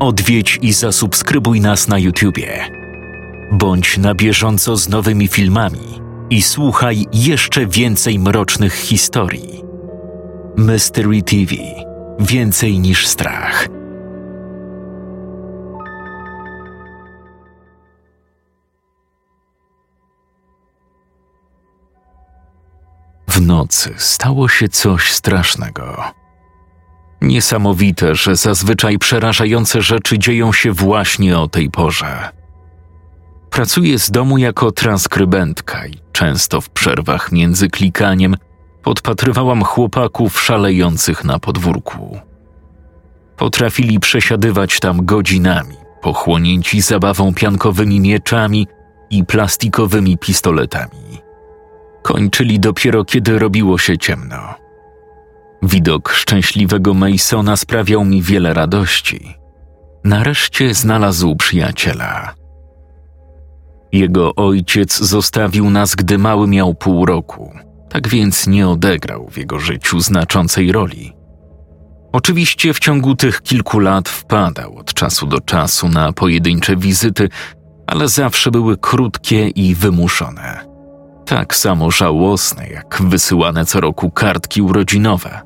Odwiedź i zasubskrybuj nas na YouTubie. Bądź na bieżąco z nowymi filmami i słuchaj jeszcze więcej mrocznych historii. Mystery TV. Więcej niż strach. W nocy stało się coś strasznego. Niesamowite, że zazwyczaj przerażające rzeczy dzieją się właśnie o tej porze. Pracuję z domu jako transkrybentka i często w przerwach między klikaniem podpatrywałam chłopaków szalejących na podwórku. Potrafili przesiadywać tam godzinami, pochłonięci zabawą piankowymi mieczami i plastikowymi pistoletami. Kończyli dopiero, kiedy robiło się ciemno. Widok szczęśliwego Masona sprawiał mi wiele radości. Nareszcie znalazł przyjaciela. Jego ojciec zostawił nas, gdy mały miał pół roku, tak więc nie odegrał w jego życiu znaczącej roli. Oczywiście w ciągu tych kilku lat wpadał od czasu do czasu na pojedyncze wizyty, ale zawsze były krótkie i wymuszone. Tak samo żałosne, jak wysyłane co roku kartki urodzinowe.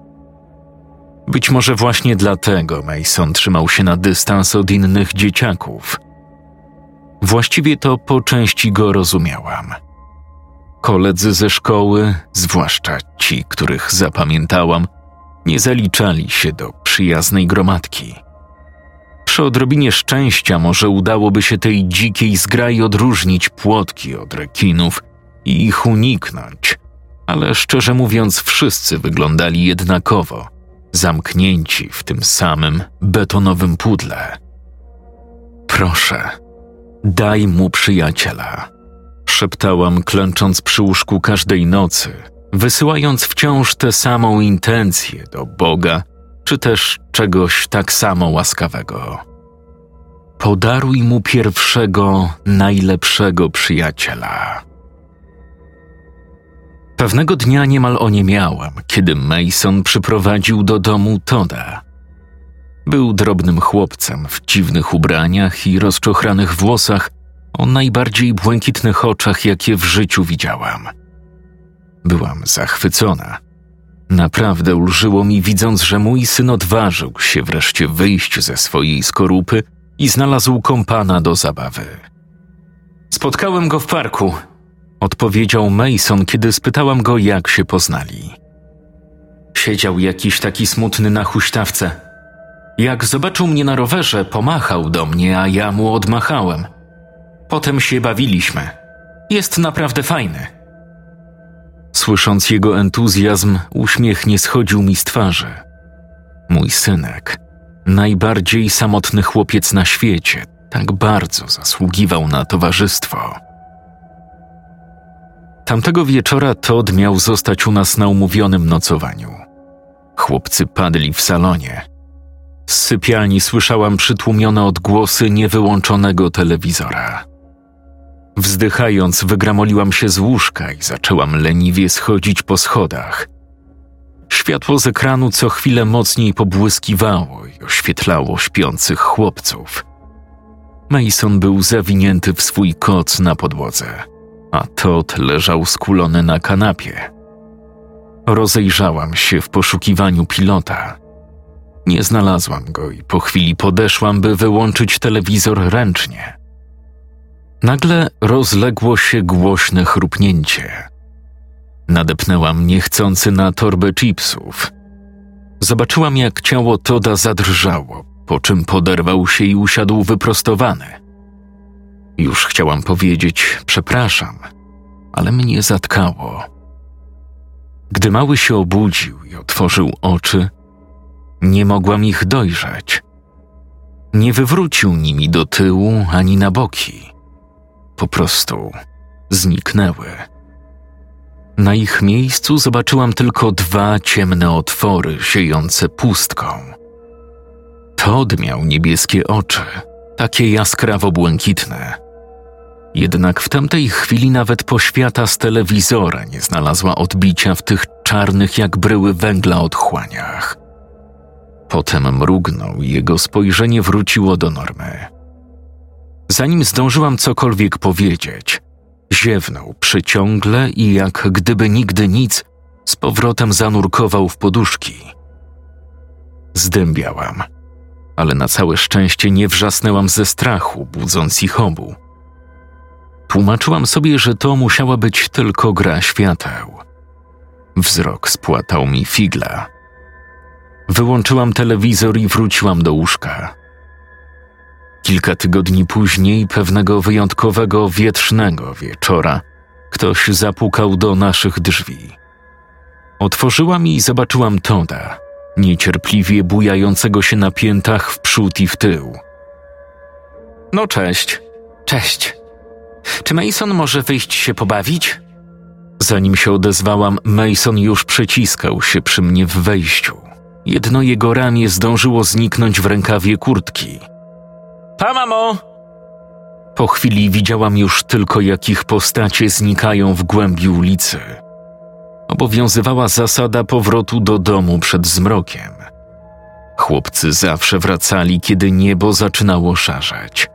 Być może właśnie dlatego Mason trzymał się na dystans od innych dzieciaków. Właściwie to po części go rozumiałam. Koledzy ze szkoły, zwłaszcza ci, których zapamiętałam, nie zaliczali się do przyjaznej gromadki. Przy odrobinie szczęścia może udałoby się tej dzikiej zgrai odróżnić płotki od rekinów i ich uniknąć, ale szczerze mówiąc wszyscy wyglądali jednakowo, zamknięci w tym samym betonowym pudle. Proszę, daj mu przyjaciela, szeptałam, klęcząc przy łóżku każdej nocy, wysyłając wciąż tę samą intencję do Boga, czy też czegoś tak samo łaskawego. Podaruj mu pierwszego, najlepszego przyjaciela. Pewnego dnia niemal oniemiałam, kiedy Mason przyprowadził do domu Todda. Był drobnym chłopcem w dziwnych ubraniach i rozczochranych włosach, o najbardziej błękitnych oczach, jakie w życiu widziałam. Byłam zachwycona. Naprawdę ulżyło mi, widząc, że mój syn odważył się wreszcie wyjść ze swojej skorupy i znalazł kompana do zabawy. Spotkałem go w parku, odpowiedział Mason, kiedy spytałam go, jak się poznali. Siedział jakiś taki smutny na huśtawce. Jak zobaczył mnie na rowerze, pomachał do mnie, a ja mu odmachałem. Potem się bawiliśmy. Jest naprawdę fajny. Słysząc jego entuzjazm, uśmiech nie schodził mi z twarzy. Mój synek, najbardziej samotny chłopiec na świecie, tak bardzo zasługiwał na towarzystwo. Tamtego wieczora Todd miał zostać u nas na umówionym nocowaniu. Chłopcy padli w salonie. Z sypialni słyszałam przytłumione odgłosy niewyłączonego telewizora. Wzdychając, wygramoliłam się z łóżka i zaczęłam leniwie schodzić po schodach. Światło z ekranu co chwilę mocniej pobłyskiwało i oświetlało śpiących chłopców. Mason był zawinięty w swój koc na podłodze, a Todd leżał skulony na kanapie. Rozejrzałam się w poszukiwaniu pilota. Nie znalazłam go i po chwili podeszłam, by wyłączyć telewizor ręcznie. Nagle rozległo się głośne chrupnięcie. Nadepnęłam niechcący na torbę chipsów. Zobaczyłam, jak ciało Todda zadrżało, po czym poderwał się i usiadł wyprostowany. Już chciałam powiedzieć przepraszam, ale mnie zatkało. Gdy mały się obudził i otworzył oczy, nie mogłam ich dojrzeć. Nie wywrócił nimi do tyłu ani na boki. Po prostu zniknęły. Na ich miejscu zobaczyłam tylko dwa ciemne otwory ziejące pustką. Todd miał niebieskie oczy, takie jaskrawo-błękitne. Jednak w tamtej chwili nawet poświata z telewizora nie znalazła odbicia w tych czarnych jak bryły węgla otchłaniach. Potem mrugnął i jego spojrzenie wróciło do normy. Zanim zdążyłam cokolwiek powiedzieć, ziewnął przyciągle i jak gdyby nigdy nic, z powrotem zanurkował w poduszki. Zdębiałam, ale na całe szczęście nie wrzasnęłam ze strachu, budząc ich obu. Tłumaczyłam sobie, że to musiała być tylko gra świateł. Wzrok spłatał mi figla. Wyłączyłam telewizor i wróciłam do łóżka. Kilka tygodni później, pewnego wyjątkowego, wietrznego wieczora, ktoś zapukał do naszych drzwi. Otworzyłam i zobaczyłam Todda, niecierpliwie bujającego się na piętach w przód i w tył. No cześć. Cześć. Czy Mason może wyjść się pobawić? Zanim się odezwałam, Mason już przyciskał się przy mnie w wejściu. Jedno jego ramię zdążyło zniknąć w rękawie kurtki. Pa, mamo! Po chwili widziałam już tylko, jak ich postacie znikają w głębi ulicy. Obowiązywała zasada powrotu do domu przed zmrokiem. Chłopcy zawsze wracali, kiedy niebo zaczynało szarzeć.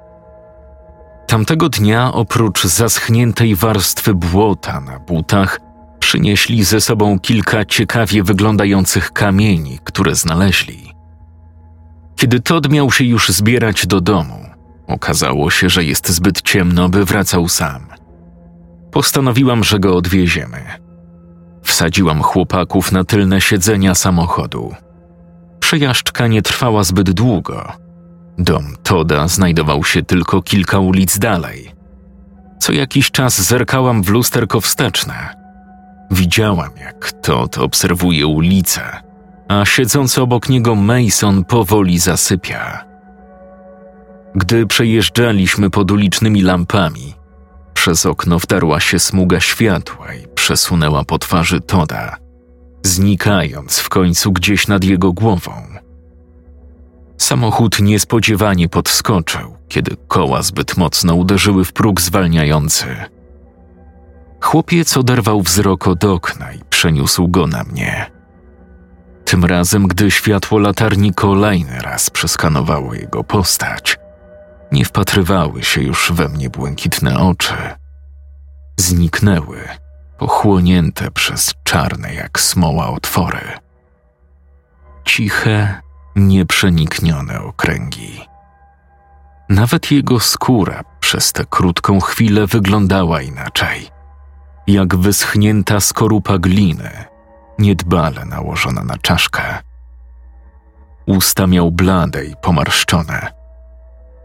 Tamtego dnia, oprócz zaschniętej warstwy błota na butach, przynieśli ze sobą kilka ciekawie wyglądających kamieni, które znaleźli. Kiedy Todd miał się już zbierać do domu, okazało się, że jest zbyt ciemno, by wracał sam. Postanowiłam, że go odwieziemy. Wsadziłam chłopaków na tylne siedzenia samochodu. Przejażdżka nie trwała zbyt długo. Dom Todda znajdował się tylko kilka ulic dalej. Co jakiś czas zerkałam w lusterko wsteczne. Widziałam, jak Todd obserwuje ulicę, a siedzący obok niego Mason powoli zasypia. Gdy przejeżdżaliśmy pod ulicznymi lampami, przez okno wdarła się smuga światła i przesunęła po twarzy Todda, znikając w końcu gdzieś nad jego głową. Samochód niespodziewanie podskoczył, kiedy koła zbyt mocno uderzyły w próg zwalniający. Chłopiec oderwał wzrok od okna i przeniósł go na mnie. Tym razem, gdy światło latarni kolejny raz przeskanowało jego postać, nie wpatrywały się już we mnie błękitne oczy. Zniknęły, pochłonięte przez czarne jak smoła otwory. Ciche, nieprzeniknione okręgi. Nawet jego skóra przez tę krótką chwilę wyglądała inaczej, jak wyschnięta skorupa gliny, niedbale nałożona na czaszkę. Usta miał blade i pomarszczone.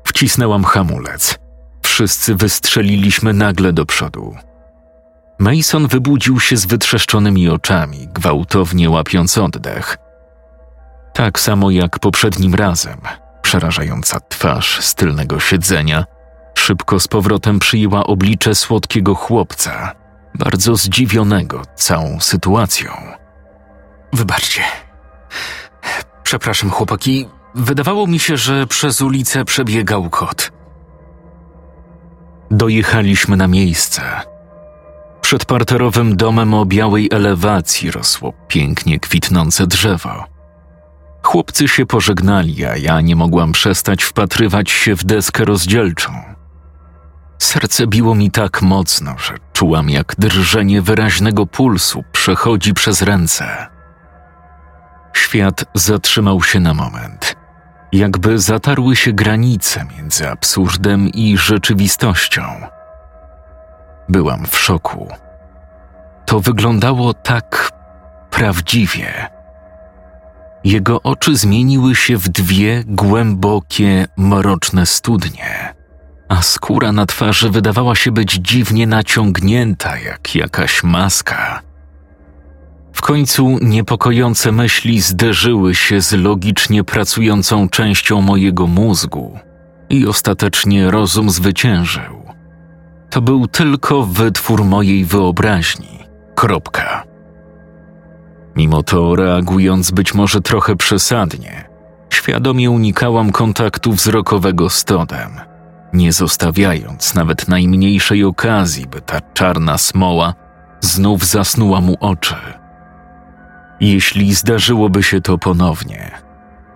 Wcisnęłam hamulec. Wszyscy wystrzeliliśmy nagle do przodu. Mason wybudził się z wytrzeszczonymi oczami, gwałtownie łapiąc oddech. Tak samo jak poprzednim razem, przerażająca twarz z tylnego siedzenia szybko z powrotem przyjęła oblicze słodkiego chłopca, bardzo zdziwionego całą sytuacją. Wybaczcie. Przepraszam, chłopaki. Wydawało mi się, że przez ulicę przebiegał kot. Dojechaliśmy na miejsce. Przed parterowym domem o białej elewacji rosło pięknie kwitnące drzewo. Chłopcy się pożegnali, a ja nie mogłam przestać wpatrywać się w deskę rozdzielczą. Serce biło mi tak mocno, że czułam, jak drżenie wyraźnego pulsu przechodzi przez ręce. Świat zatrzymał się na moment, jakby zatarły się granice między absurdem i rzeczywistością. Byłam w szoku. To wyglądało tak prawdziwie. Jego oczy zmieniły się w dwie głębokie, mroczne studnie, a skóra na twarzy wydawała się być dziwnie naciągnięta jak jakaś maska. W końcu niepokojące myśli zderzyły się z logicznie pracującą częścią mojego mózgu i ostatecznie rozum zwyciężył. To był tylko wytwór mojej wyobraźni. Kropka. Mimo to, reagując być może trochę przesadnie, świadomie unikałam kontaktu wzrokowego z Toddem, nie zostawiając nawet najmniejszej okazji, by ta czarna smoła znów zasnuła mu oczy. Jeśli zdarzyłoby się to ponownie,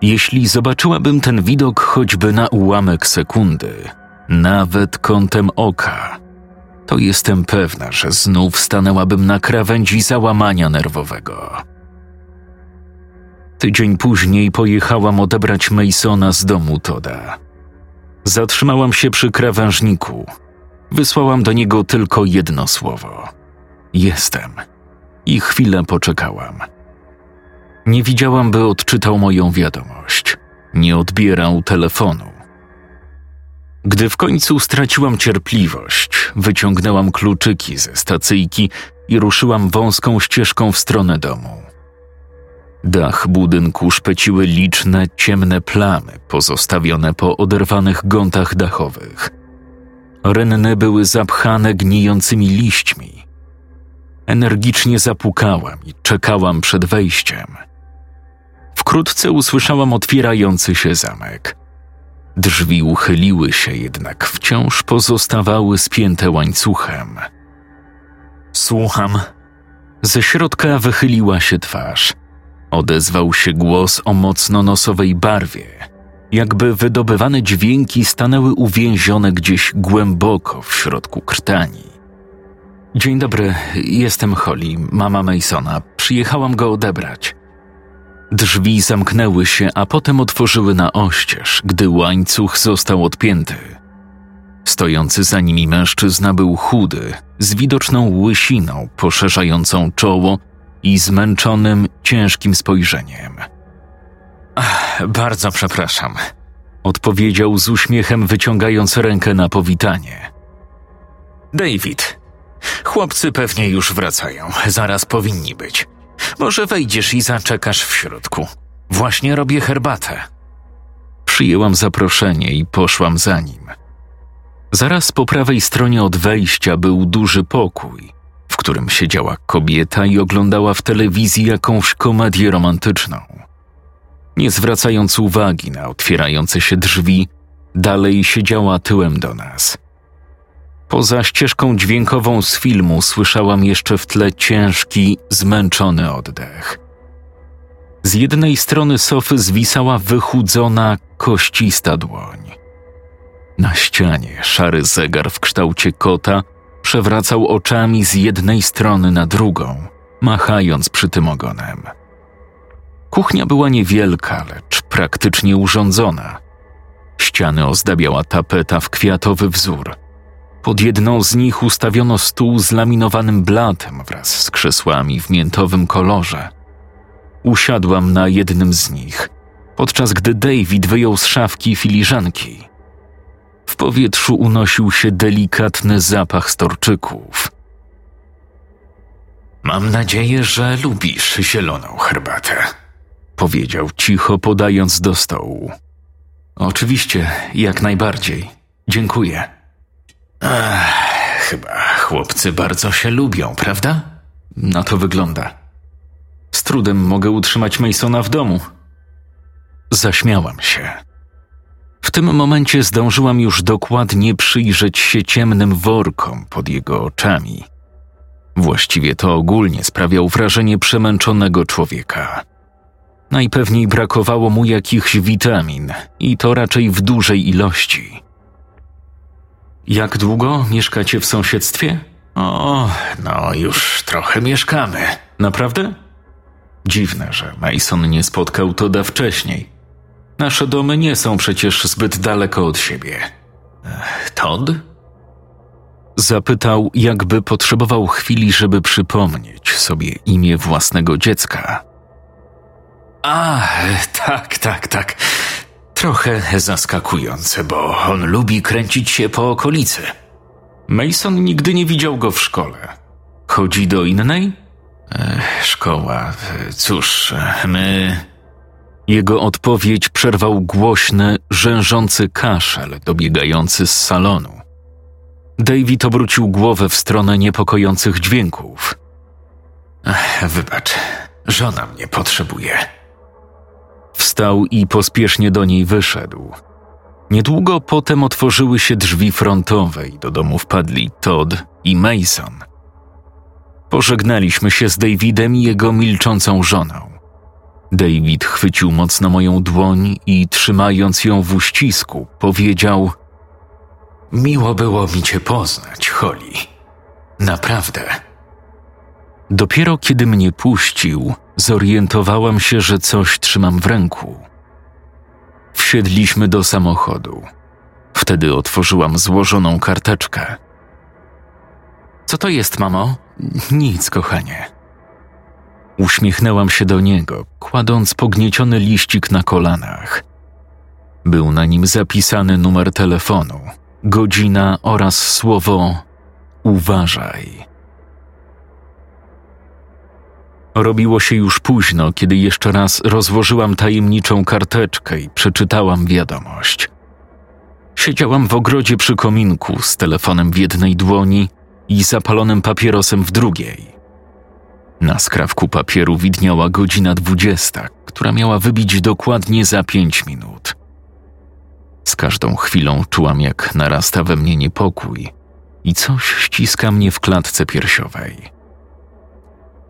Jeśli zobaczyłabym ten widok choćby na ułamek sekundy, nawet kątem oka, to jestem pewna, że znów stanęłabym na krawędzi załamania nerwowego. Tydzień później pojechałam odebrać Masona z domu Todda. Zatrzymałam się przy krawężniku. Wysłałam do niego tylko jedno słowo. Jestem. I chwilę poczekałam. Nie widziałam, by odczytał moją wiadomość. Nie odbierał telefonu. Gdy w końcu straciłam cierpliwość, wyciągnęłam kluczyki ze stacyjki i ruszyłam wąską ścieżką w stronę domu. Dach budynku szpeciły liczne, ciemne plamy pozostawione po oderwanych gątach dachowych. Rynny były zapchane gnijącymi liśćmi. Energicznie zapukałam i czekałam przed wejściem. Wkrótce usłyszałam otwierający się zamek. Drzwi uchyliły się, jednak wciąż pozostawały spięte łańcuchem. Słucham. Ze środka wychyliła się twarz. Odezwał się głos o mocno nosowej barwie, jakby wydobywane dźwięki stanęły uwięzione gdzieś głęboko w środku krtani. Dzień dobry, jestem Holly, mama Masona. Przyjechałam go odebrać. Drzwi zamknęły się, a potem otworzyły na oścież, gdy łańcuch został odpięty. Stojący za nimi mężczyzna był chudy, z widoczną łysiną poszerzającą czoło i zmęczonym, ciężkim spojrzeniem. Bardzo przepraszam, odpowiedział z uśmiechem, wyciągając rękę na powitanie. David, chłopcy pewnie już wracają, zaraz powinni być. Może wejdziesz i zaczekasz w środku. Właśnie robię herbatę. Przyjęłam zaproszenie i poszłam za nim. Zaraz po prawej stronie od wejścia był duży pokój, w którym siedziała kobieta i oglądała w telewizji jakąś komedię romantyczną. Nie zwracając uwagi na otwierające się drzwi, dalej siedziała tyłem do nas. Poza ścieżką dźwiękową z filmu słyszałam jeszcze w tle ciężki, zmęczony oddech. Z jednej strony sofy zwisała wychudzona, koścista dłoń. Na ścianie szary zegar w kształcie kota przewracał oczami z jednej strony na drugą, machając przy tym ogonem. Kuchnia była niewielka, lecz praktycznie urządzona. Ściany ozdabiała tapeta w kwiatowy wzór. Pod jedną z nich ustawiono stół z laminowanym blatem wraz z krzesłami w miętowym kolorze. Usiadłam na jednym z nich, podczas gdy David wyjął z szafki filiżanki. W powietrzu unosił się delikatny zapach storczyków. Mam nadzieję, że lubisz zieloną herbatę, powiedział cicho, podając do stołu. Oczywiście, jak najbardziej. Dziękuję. Chyba chłopcy bardzo się lubią, prawda? Na to wygląda. Z trudem mogę utrzymać Masona w domu. Zaśmiałam się. W tym momencie zdążyłam już dokładnie przyjrzeć się ciemnym workom pod jego oczami. Właściwie to ogólnie sprawiał wrażenie przemęczonego człowieka. Najpewniej brakowało mu jakichś witamin i to raczej w dużej ilości. Jak długo mieszkacie w sąsiedztwie? No już trochę mieszkamy. Naprawdę? Dziwne, że Mason nie spotkał Todda wcześniej. Nasze domy nie są przecież zbyt daleko od siebie. Todd? Zapytał, jakby potrzebował chwili, żeby przypomnieć sobie imię własnego dziecka. Tak. Trochę zaskakujące, bo on lubi kręcić się po okolicy. Mason nigdy nie widział go w szkole. Chodzi do innej? Szkoła... Cóż, my... Jego odpowiedź przerwał głośny, rzężący kaszel dobiegający z salonu. David obrócił głowę w stronę niepokojących dźwięków. Wybacz, żona mnie potrzebuje. Wstał i pospiesznie do niej wyszedł. Niedługo potem otworzyły się drzwi frontowe i do domu wpadli Todd i Mason. Pożegnaliśmy się z Davidem i jego milczącą żoną. David chwycił mocno moją dłoń i trzymając ją w uścisku, powiedział: miło było mi cię poznać, Holly. Naprawdę. Dopiero kiedy mnie puścił, zorientowałam się, że coś trzymam w ręku. Wsiedliśmy do samochodu. Wtedy otworzyłam złożoną karteczkę. Co to jest, mamo? Nic, kochanie. Uśmiechnęłam się do niego, kładąc pognieciony liścik na kolanach. Był na nim zapisany numer telefonu, godzina oraz słowo uważaj. Robiło się już późno, kiedy jeszcze raz rozłożyłam tajemniczą karteczkę i przeczytałam wiadomość. Siedziałam w ogrodzie przy kominku z telefonem w jednej dłoni i zapalonym papierosem w drugiej. Na skrawku papieru widniała godzina 20, która miała wybić dokładnie za 5 minut. Z każdą chwilą czułam, jak narasta we mnie niepokój i coś ściska mnie w klatce piersiowej.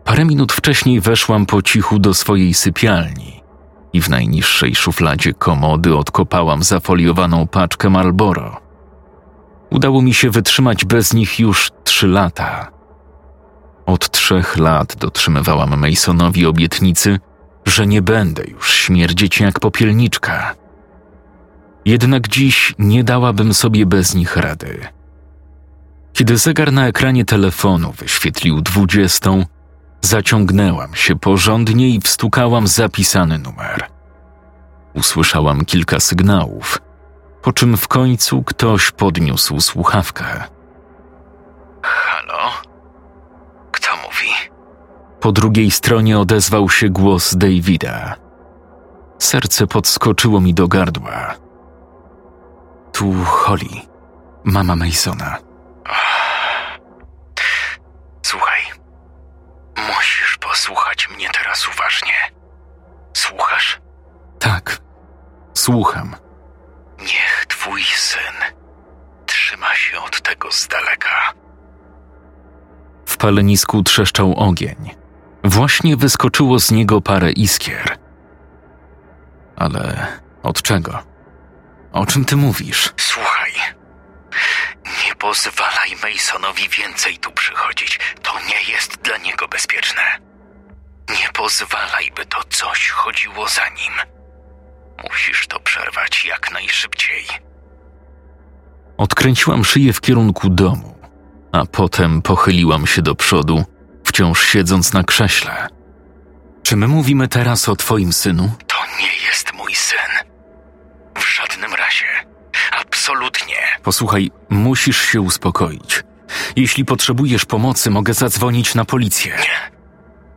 Parę minut wcześniej weszłam po cichu do swojej sypialni i w najniższej szufladzie komody odkopałam zafoliowaną paczkę Marlboro. Udało mi się wytrzymać bez nich już 3 lata. Od 3 lat dotrzymywałam Masonowi obietnicy, że nie będę już śmierdzieć jak popielniczka. Jednak dziś nie dałabym sobie bez nich rady. Kiedy zegar na ekranie telefonu wyświetlił 20, zaciągnęłam się porządnie i wstukałam zapisany numer. Usłyszałam kilka sygnałów, po czym w końcu ktoś podniósł słuchawkę. Halo? Kto mówi? Po drugiej stronie odezwał się głos Davida. Serce podskoczyło mi do gardła. Tu Holly, mama Masona. Słuchaj, musisz posłuchać mnie teraz uważnie. Słuchasz? Tak, słucham. Niech twój syn trzyma się od tego z daleka. W palenisku trzeszczał ogień. Właśnie wyskoczyło z niego parę iskier. Ale od czego? O czym ty mówisz? Słuchaj, nie pozwalaj Masonowi więcej tu przychodzić. To nie jest dla niego bezpieczne. Nie pozwalaj, by to coś chodziło za nim. Musisz to przerwać jak najszybciej. Odkręciłam szyję w kierunku domu, a potem pochyliłam się do przodu, wciąż siedząc na krześle. Czy my mówimy teraz o twoim synu? To nie jest mój syn. W żadnym razie. Absolutnie. Posłuchaj, musisz się uspokoić. Jeśli potrzebujesz pomocy, mogę zadzwonić na policję.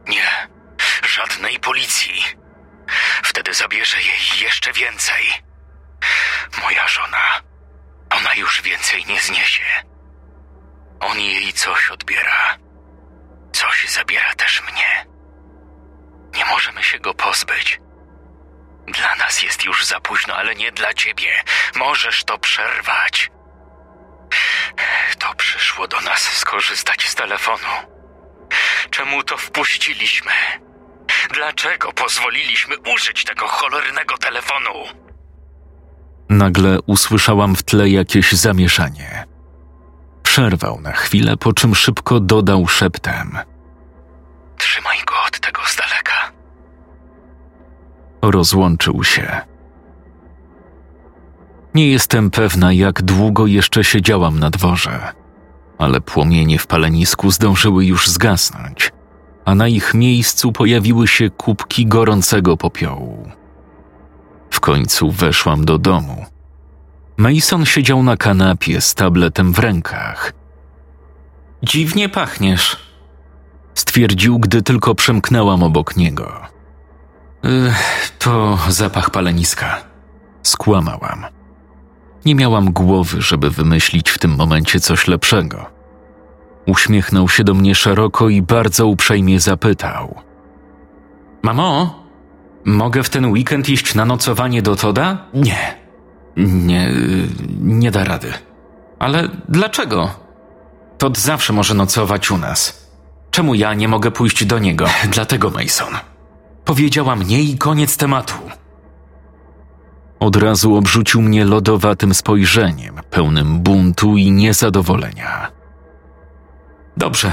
Nie. Żadnej policji. Wtedy zabierze jej jeszcze więcej. Moja żona. Ona już więcej nie zniesie. On jej coś odbiera. Coś zabiera też mnie. Nie możemy się go pozbyć. Dla nas jest już za późno, ale nie dla ciebie. Możesz to przerwać. To przyszło do nas skorzystać z telefonu. Czemu to wpuściliśmy? Dlaczego pozwoliliśmy użyć tego cholernego telefonu? Nagle usłyszałam w tle jakieś zamieszanie. Przerwał na chwilę, po czym szybko dodał szeptem: trzymaj go od tego z daleka. Rozłączył się. Nie jestem pewna, jak długo jeszcze siedziałam na dworze, ale płomienie w palenisku zdążyły już zgasnąć, a na ich miejscu pojawiły się kubki gorącego popiołu. W końcu weszłam do domu. Mason siedział na kanapie z tabletem w rękach. Dziwnie pachniesz, stwierdził, gdy tylko przemknęłam obok niego. To zapach paleniska. Skłamałam. Nie miałam głowy, żeby wymyślić w tym momencie coś lepszego. Uśmiechnął się do mnie szeroko i bardzo uprzejmie zapytał: mamo, mogę w ten weekend iść na nocowanie do Todda? Nie da rady. Ale dlaczego? Todd zawsze może nocować u nas. Czemu ja nie mogę pójść do niego? Dlatego, Mason. Powiedziała mnie i koniec tematu. Od razu obrzucił mnie lodowatym spojrzeniem, pełnym buntu i niezadowolenia. Dobrze.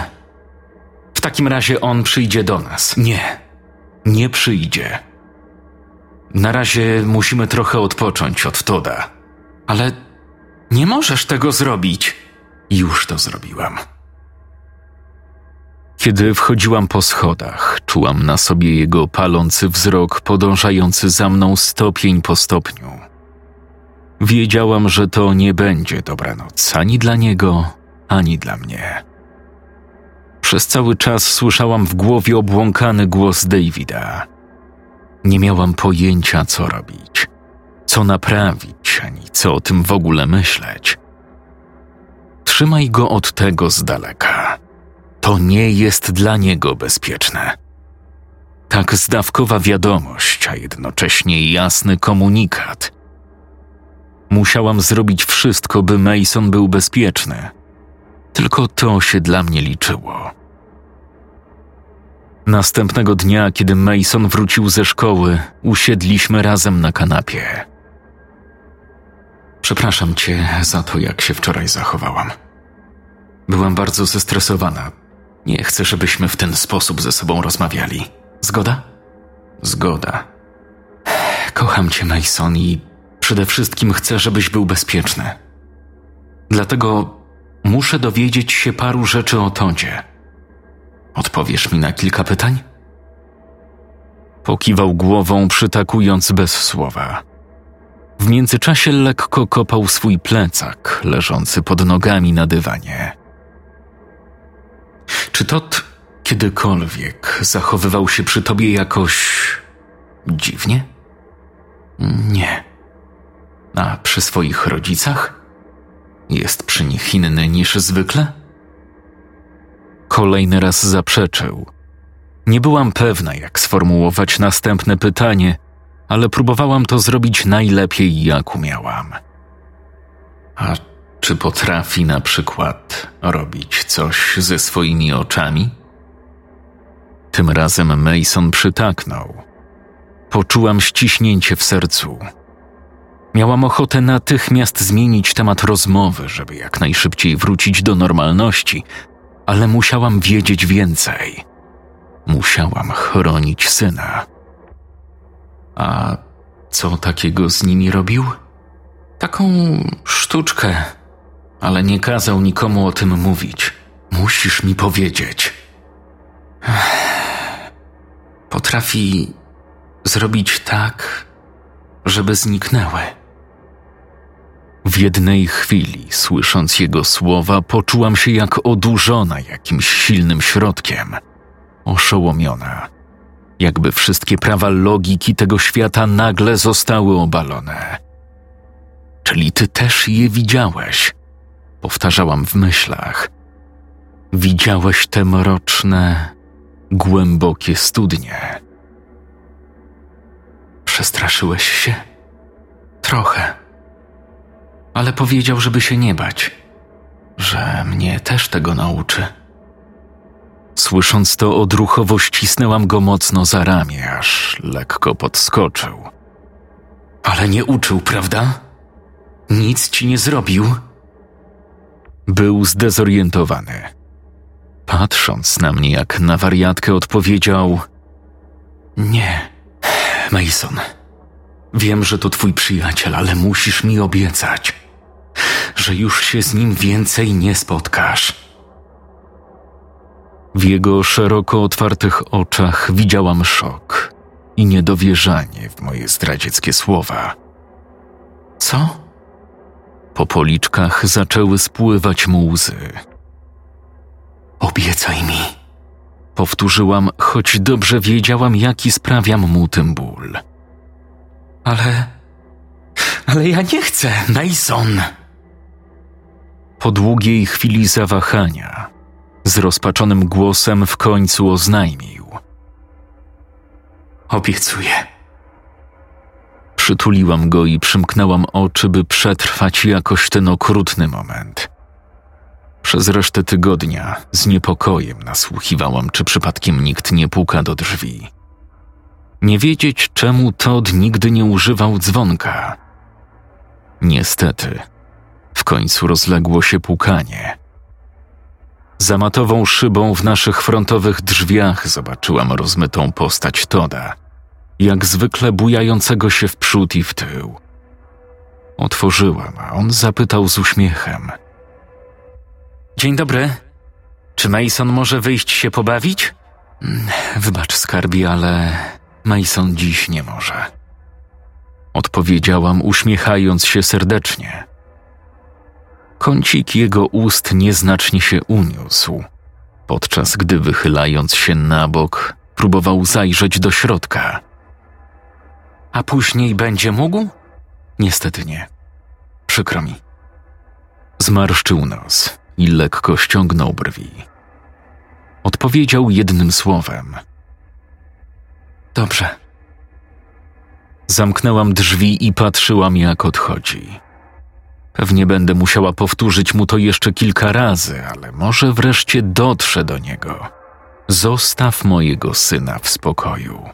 W takim razie on przyjdzie do nas. Nie, nie przyjdzie. Na razie musimy trochę odpocząć od Toda. Ale nie możesz tego zrobić. Już to zrobiłam. Kiedy wchodziłam po schodach, czułam na sobie jego palący wzrok podążający za mną stopień po stopniu. Wiedziałam, że to nie będzie dobranoc ani dla niego, ani dla mnie. Przez cały czas słyszałam w głowie obłąkany głos Davida. Nie miałam pojęcia, co robić, co naprawić, ani co o tym w ogóle myśleć. Trzymaj go od tego z daleka. To nie jest dla niego bezpieczne. Tak zdawkowa wiadomość, a jednocześnie jasny komunikat. Musiałam zrobić wszystko, by Mason był bezpieczny. Tylko to się dla mnie liczyło. Następnego dnia, kiedy Mason wrócił ze szkoły, usiedliśmy razem na kanapie. Przepraszam cię za to, jak się wczoraj zachowałam. Byłam bardzo zestresowana. Nie chcę, żebyśmy w ten sposób ze sobą rozmawiali. Zgoda? Zgoda. Kocham cię, Mason, i przede wszystkim chcę, żebyś był bezpieczny. Dlatego muszę dowiedzieć się paru rzeczy o Toddzie. Odpowiesz mi na kilka pytań? Pokiwał głową, przytakując bez słowa. W międzyczasie lekko kopał swój plecak, leżący pod nogami na dywanie. Czy Todd kiedykolwiek zachowywał się przy tobie jakoś dziwnie? Nie. A przy swoich rodzicach? Jest przy nich inny niż zwykle? Kolejny raz zaprzeczył. Nie byłam pewna, jak sformułować następne pytanie, ale próbowałam to zrobić najlepiej, jak umiałam. A czy potrafi na przykład robić coś ze swoimi oczami? Tym razem Mason przytaknął. Poczułam ściśnięcie w sercu. Miałam ochotę natychmiast zmienić temat rozmowy, żeby jak najszybciej wrócić do normalności, ale musiałam wiedzieć więcej. Musiałam chronić syna. A co takiego z nimi robił? Taką sztuczkę, ale nie kazał nikomu o tym mówić. Musisz mi powiedzieć. Potrafi zrobić tak, żeby zniknęły. W jednej chwili, słysząc jego słowa, poczułam się jak odurzona jakimś silnym środkiem. Oszołomiona. Jakby wszystkie prawa logiki tego świata nagle zostały obalone. Czyli ty też je widziałeś? Powtarzałam w myślach. Widziałeś te mroczne, głębokie studnie. Przestraszyłeś się? Trochę. Ale powiedział, żeby się nie bać. Że mnie też tego nauczy. Słysząc to, odruchowo ścisnęłam go mocno za ramię, aż lekko podskoczył. Ale nie uczył, prawda? Nic ci nie zrobił? Był zdezorientowany. Patrząc na mnie jak na wariatkę, odpowiedział: Nie. Mason, wiem, że to twój przyjaciel, ale musisz mi obiecać, że już się z nim więcej nie spotkasz. W jego szeroko otwartych oczach widziałam szok i niedowierzanie w moje zdradzieckie słowa. Co? Po policzkach zaczęły spływać mu łzy. Obiecaj mi. Powtórzyłam, choć dobrze wiedziałam, jaki sprawiam mu tym ból. Ale ja nie chcę, Mason! Po długiej chwili zawahania, zrozpaczonym głosem w końcu oznajmił. Obiecuję. Przytuliłam go i przymknęłam oczy, by przetrwać jakoś ten okrutny moment. Przez resztę tygodnia z niepokojem nasłuchiwałam, czy przypadkiem nikt nie puka do drzwi. nie wiedzieć, czemu Todd nigdy nie używał dzwonka. Niestety, w końcu rozległo się pukanie. Za matową szybą w naszych frontowych drzwiach zobaczyłam rozmytą postać Todda, jak zwykle bujającego się w przód i w tył. Otworzyłam, a on zapytał z uśmiechem. Dzień dobry. Czy Mason może wyjść się pobawić? Wybacz, skarbie, ale Mason dziś nie może. Odpowiedziałam, uśmiechając się serdecznie. Kącik jego ust nieznacznie się uniósł, podczas gdy wychylając się na bok, próbował zajrzeć do środka. A później będzie mógł? Niestety nie. Przykro mi. Zmarszczył nos i lekko ściągnął brwi. Odpowiedział jednym słowem. Dobrze. Zamknęłam drzwi i patrzyłam, jak odchodzi. Pewnie będę musiała powtórzyć mu to jeszcze kilka razy, ale może wreszcie dotrze do niego. Zostaw mojego syna w spokoju.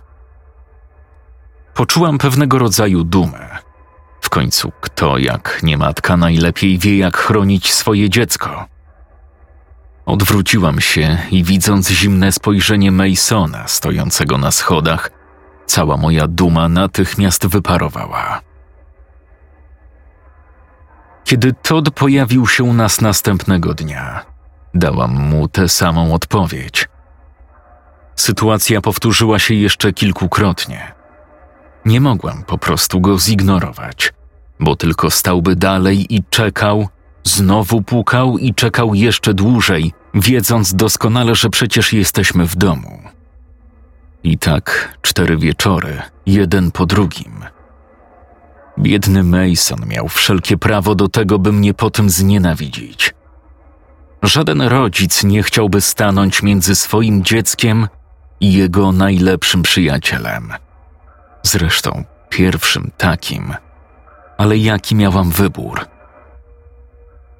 Poczułam pewnego rodzaju dumę. W końcu kto jak nie matka najlepiej wie, jak chronić swoje dziecko. Odwróciłam się i widząc zimne spojrzenie Masona stojącego na schodach, cała moja duma natychmiast wyparowała. Kiedy Todd pojawił się u nas następnego dnia, dałam mu tę samą odpowiedź. Sytuacja powtórzyła się jeszcze kilkukrotnie. Nie mogłam po prostu go zignorować, bo tylko stałby dalej i czekał, znowu pukał i czekał jeszcze dłużej, wiedząc doskonale, że przecież jesteśmy w domu. I tak 4 wieczory, jeden po drugim. Biedny Mason miał wszelkie prawo do tego, by mnie po tym znienawidzić. Żaden rodzic nie chciałby stanąć między swoim dzieckiem i jego najlepszym przyjacielem. Zresztą pierwszym takim. Ale jaki miałam wybór?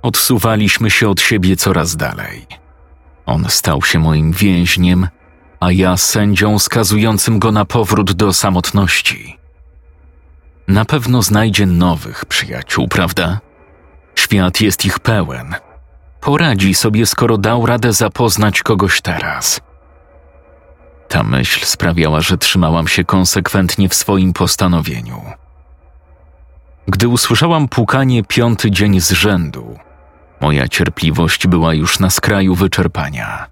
Odsuwaliśmy się od siebie coraz dalej. On stał się moim więźniem, a ja sędzią skazującym go na powrót do samotności. Na pewno znajdzie nowych przyjaciół, prawda? Świat jest ich pełen. Poradzi sobie, skoro dał radę zapoznać kogoś teraz. Ta myśl sprawiała, że trzymałam się konsekwentnie w swoim postanowieniu. Gdy usłyszałam pukanie 5. dzień z rzędu, moja cierpliwość była już na skraju wyczerpania.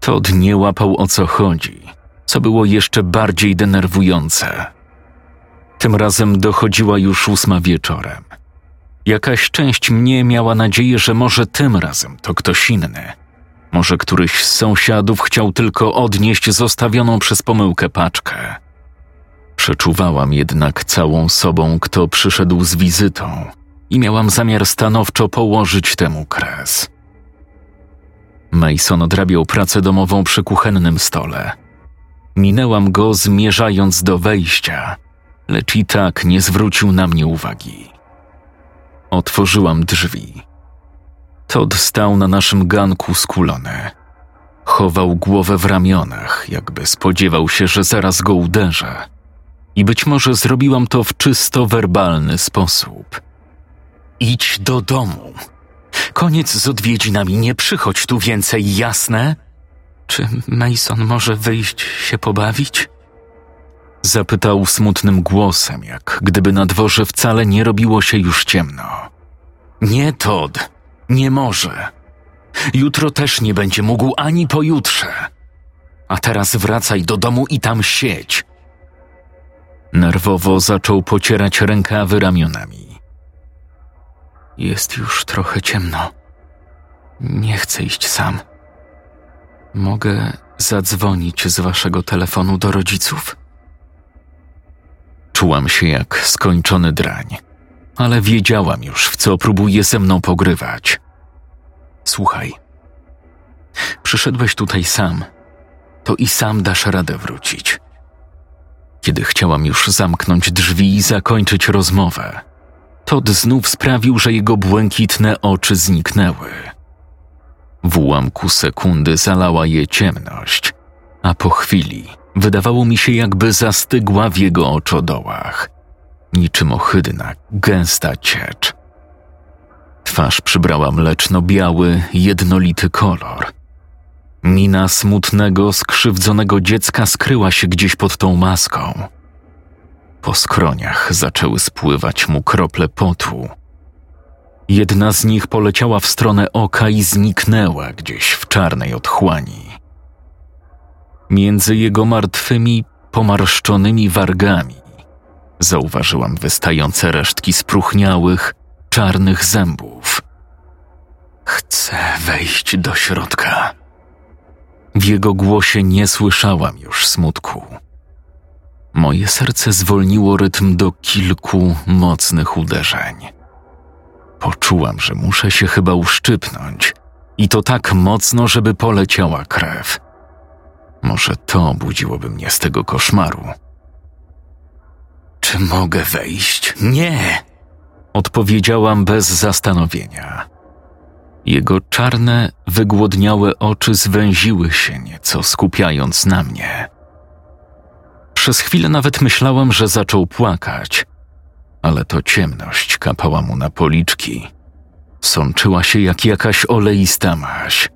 Todd nie łapał, o co chodzi, co było jeszcze bardziej denerwujące. Tym razem dochodziła już 8 wieczorem. Jakaś część mnie miała nadzieję, że może tym razem to ktoś inny. Może któryś z sąsiadów chciał tylko odnieść zostawioną przez pomyłkę paczkę. Przeczuwałam jednak całą sobą, kto przyszedł z wizytą i miałam zamiar stanowczo położyć temu kres. Mason odrabiał pracę domową przy kuchennym stole. Minęłam go, zmierzając do wejścia, lecz i tak nie zwrócił na mnie uwagi. Otworzyłam drzwi. Todd stał na naszym ganku skulony. Chował głowę w ramionach, jakby spodziewał się, że zaraz go uderzę. I być może zrobiłam to w czysto werbalny sposób. Idź do domu. Koniec z odwiedzinami, nie przychodź tu więcej, jasne? Czy Mason może wyjść się pobawić? Zapytał smutnym głosem, jak gdyby na dworze wcale nie robiło się już ciemno. Nie, Todd, nie może. Jutro też nie będzie mógł, ani pojutrze. A teraz wracaj do domu i tam siedź. Nerwowo zaczął pocierać rękawy ramionami. Jest już trochę ciemno. Nie chcę iść sam. Mogę zadzwonić z waszego telefonu do rodziców? Czułam się jak skończony drań, ale wiedziałam już, w co próbuje ze mną pogrywać. Słuchaj, przyszedłeś tutaj sam, to i sam dasz radę wrócić. Kiedy chciałam już zamknąć drzwi i zakończyć rozmowę, Todd znów sprawił, że jego błękitne oczy zniknęły. W ułamku sekundy zalała je ciemność, a po chwili Wydawało mi się, jakby zastygła w jego oczodołach. Niczym ohydna, gęsta ciecz. Twarz przybrała mleczno-biały, jednolity kolor. Mina smutnego, skrzywdzonego dziecka skryła się gdzieś pod tą maską. Po skroniach zaczęły spływać mu krople potu. Jedna z nich poleciała w stronę oka i zniknęła gdzieś w czarnej otchłani. Między jego martwymi, pomarszczonymi wargami zauważyłam wystające resztki spróchniałych, czarnych zębów. Chcę wejść do środka. W jego głosie nie słyszałam już smutku. Moje serce zwolniło rytm do kilku mocnych uderzeń. Poczułam, że muszę się chyba uszczypnąć i to tak mocno, żeby poleciała krew. Może to budziłoby mnie z tego koszmaru. Czy mogę wejść? Nie! Odpowiedziałam bez zastanowienia. Jego czarne, wygłodniałe oczy zwęziły się nieco, skupiając na mnie. Przez chwilę nawet myślałam, że zaczął płakać, ale to ciemność kapała mu na policzki. Sączyła się jak jakaś oleista maź.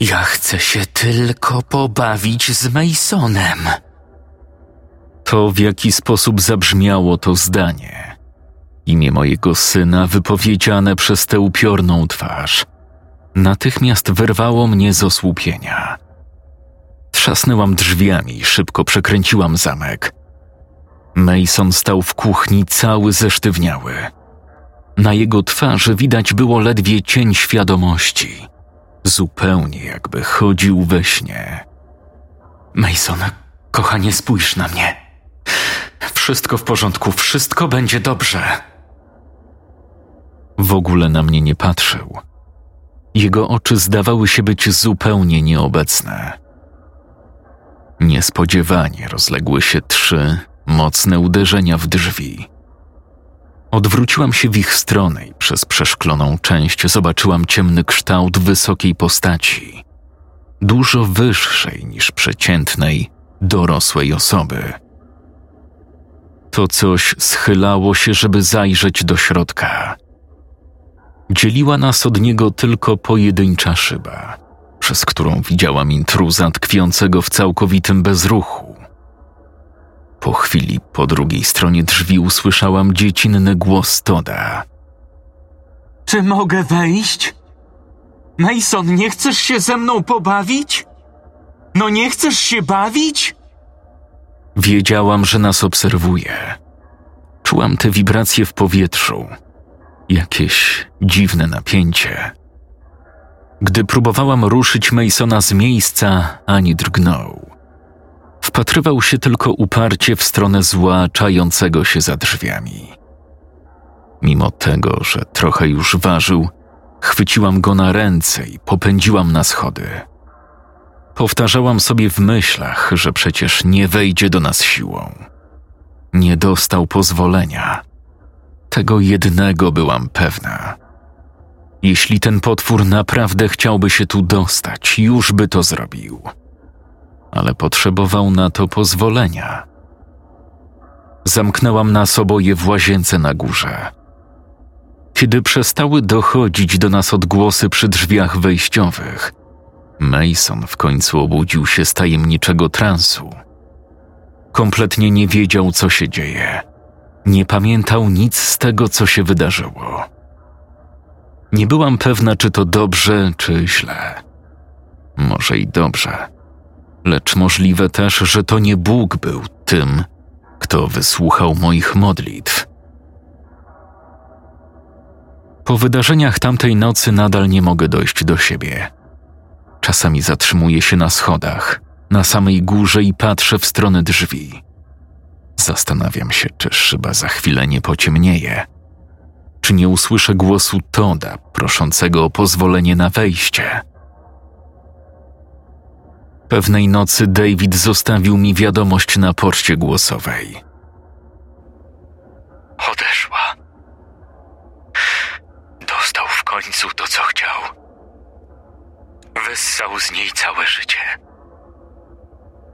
Ja chcę się tylko pobawić z Masonem. To, w jaki sposób zabrzmiało to zdanie. Imię mojego syna wypowiedziane przez tę upiorną twarz natychmiast wyrwało mnie z osłupienia. Trzasnęłam drzwiami i szybko przekręciłam zamek. Mason stał w kuchni cały zesztywniały. Na jego twarzy widać było ledwie cień świadomości. Zupełnie jakby chodził we śnie. Mason, kochanie, spójrz na mnie. Wszystko w porządku, wszystko będzie dobrze. W ogóle na mnie nie patrzył. Jego oczy zdawały się być zupełnie nieobecne. Niespodziewanie rozległy się 3 mocne uderzenia w drzwi. Odwróciłam się w ich stronę i przez przeszkloną część zobaczyłam ciemny kształt wysokiej postaci, dużo wyższej niż przeciętnej, dorosłej osoby. To coś schylało się, żeby zajrzeć do środka. Dzieliła nas od niego tylko pojedyncza szyba, przez którą widziałam intruza tkwiącego w całkowitym bezruchu. Po chwili po drugiej stronie drzwi usłyszałam dziecinny głos Todda. Czy mogę wejść? Mason, nie chcesz się ze mną pobawić? No nie chcesz się bawić? Wiedziałam, że nas obserwuje. Czułam te wibracje w powietrzu. Jakieś dziwne napięcie. Gdy próbowałam ruszyć Masona z miejsca, ani drgnął. Wpatrywał się tylko uparcie w stronę zła czającego się za drzwiami. Mimo tego, że trochę już ważył, chwyciłam go na ręce i popędziłam na schody. Powtarzałam sobie w myślach, że przecież nie wejdzie do nas siłą. Nie dostał pozwolenia. Tego jednego byłam pewna. Jeśli ten potwór naprawdę chciałby się tu dostać, już by to zrobił. Ale potrzebował na to pozwolenia. Zamknęłam nas oboje w łazience na górze. Kiedy przestały dochodzić do nas odgłosy przy drzwiach wejściowych, Mason w końcu obudził się z tajemniczego transu. Kompletnie nie wiedział, co się dzieje. Nie pamiętał nic z tego, co się wydarzyło. Nie byłam pewna, czy to dobrze, czy źle. Może i dobrze. Lecz możliwe też, że to nie Bóg był tym, kto wysłuchał moich modlitw. Po wydarzeniach tamtej nocy nadal nie mogę dojść do siebie. Czasami zatrzymuję się na schodach, na samej górze i patrzę w stronę drzwi. Zastanawiam się, czy szyba za chwilę nie pociemnieje. Czy nie usłyszę głosu Todda proszącego o pozwolenie na wejście. Pewnej nocy David zostawił mi wiadomość na poczcie głosowej. Odeszła. Dostał w końcu to, co chciał. Wyssał z niej całe życie.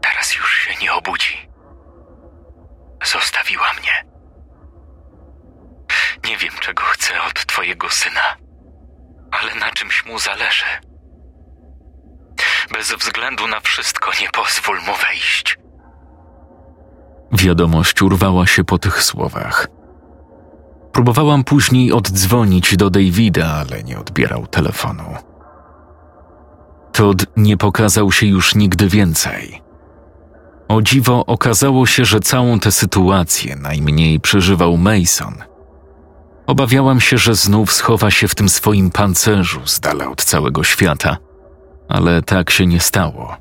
Teraz już już się nie obudzi. Zostawiła mnie. Nie wiem, czego chcę od twojego syna, ale na czymś mu zależy. Bez względu na wszystko nie pozwól mu wejść. Wiadomość urwała się po tych słowach. Próbowałam później oddzwonić do Davida, ale nie odbierał telefonu. Todd nie pokazał się już nigdy więcej. O dziwo okazało się, że całą tę sytuację najmniej przeżywał Mason. Obawiałam się, że znów schowa się w tym swoim pancerzu z dala od całego świata, ale tak się nie stało.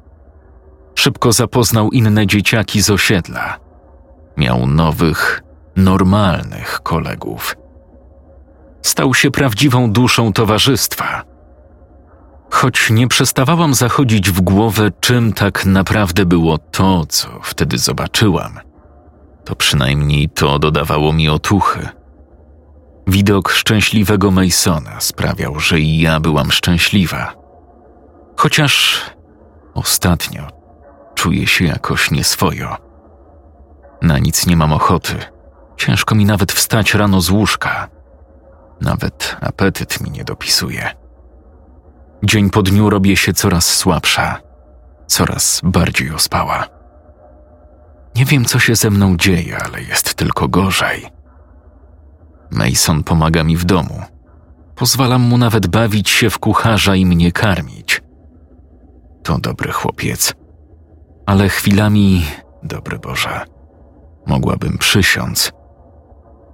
Szybko zapoznał inne dzieciaki z osiedla. Miał nowych, normalnych kolegów. Stał się prawdziwą duszą towarzystwa. Choć nie przestawałam zachodzić w głowę, czym tak naprawdę było to, co wtedy zobaczyłam, to przynajmniej to dodawało mi otuchy. Widok szczęśliwego Masona sprawiał, że i ja byłam szczęśliwa. Chociaż ostatnio czuję się jakoś nieswojo. Na nic nie mam ochoty. Ciężko mi nawet wstać rano z łóżka. Nawet apetyt mi nie dopisuje. Dzień po dniu robię się coraz słabsza, coraz bardziej ospała. Nie wiem, co się ze mną dzieje, ale jest tylko gorzej. Mason pomaga mi w domu. Pozwalam mu nawet bawić się w kucharza i mnie karmić. To dobry chłopiec, ale chwilami, dobry Boże, mogłabym przysiąc,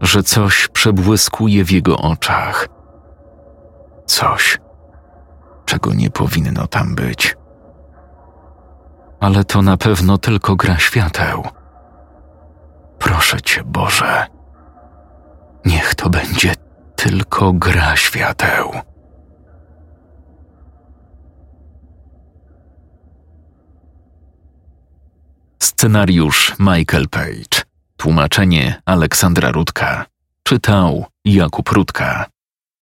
że coś przebłyskuje w jego oczach. Coś, czego nie powinno tam być. Ale to na pewno tylko gra świateł. Proszę Cię, Boże, niech to będzie tylko gra świateł. Scenariusz Michael Page. Tłumaczenie Aleksandra Rudka. Czytał Jakub Rudka.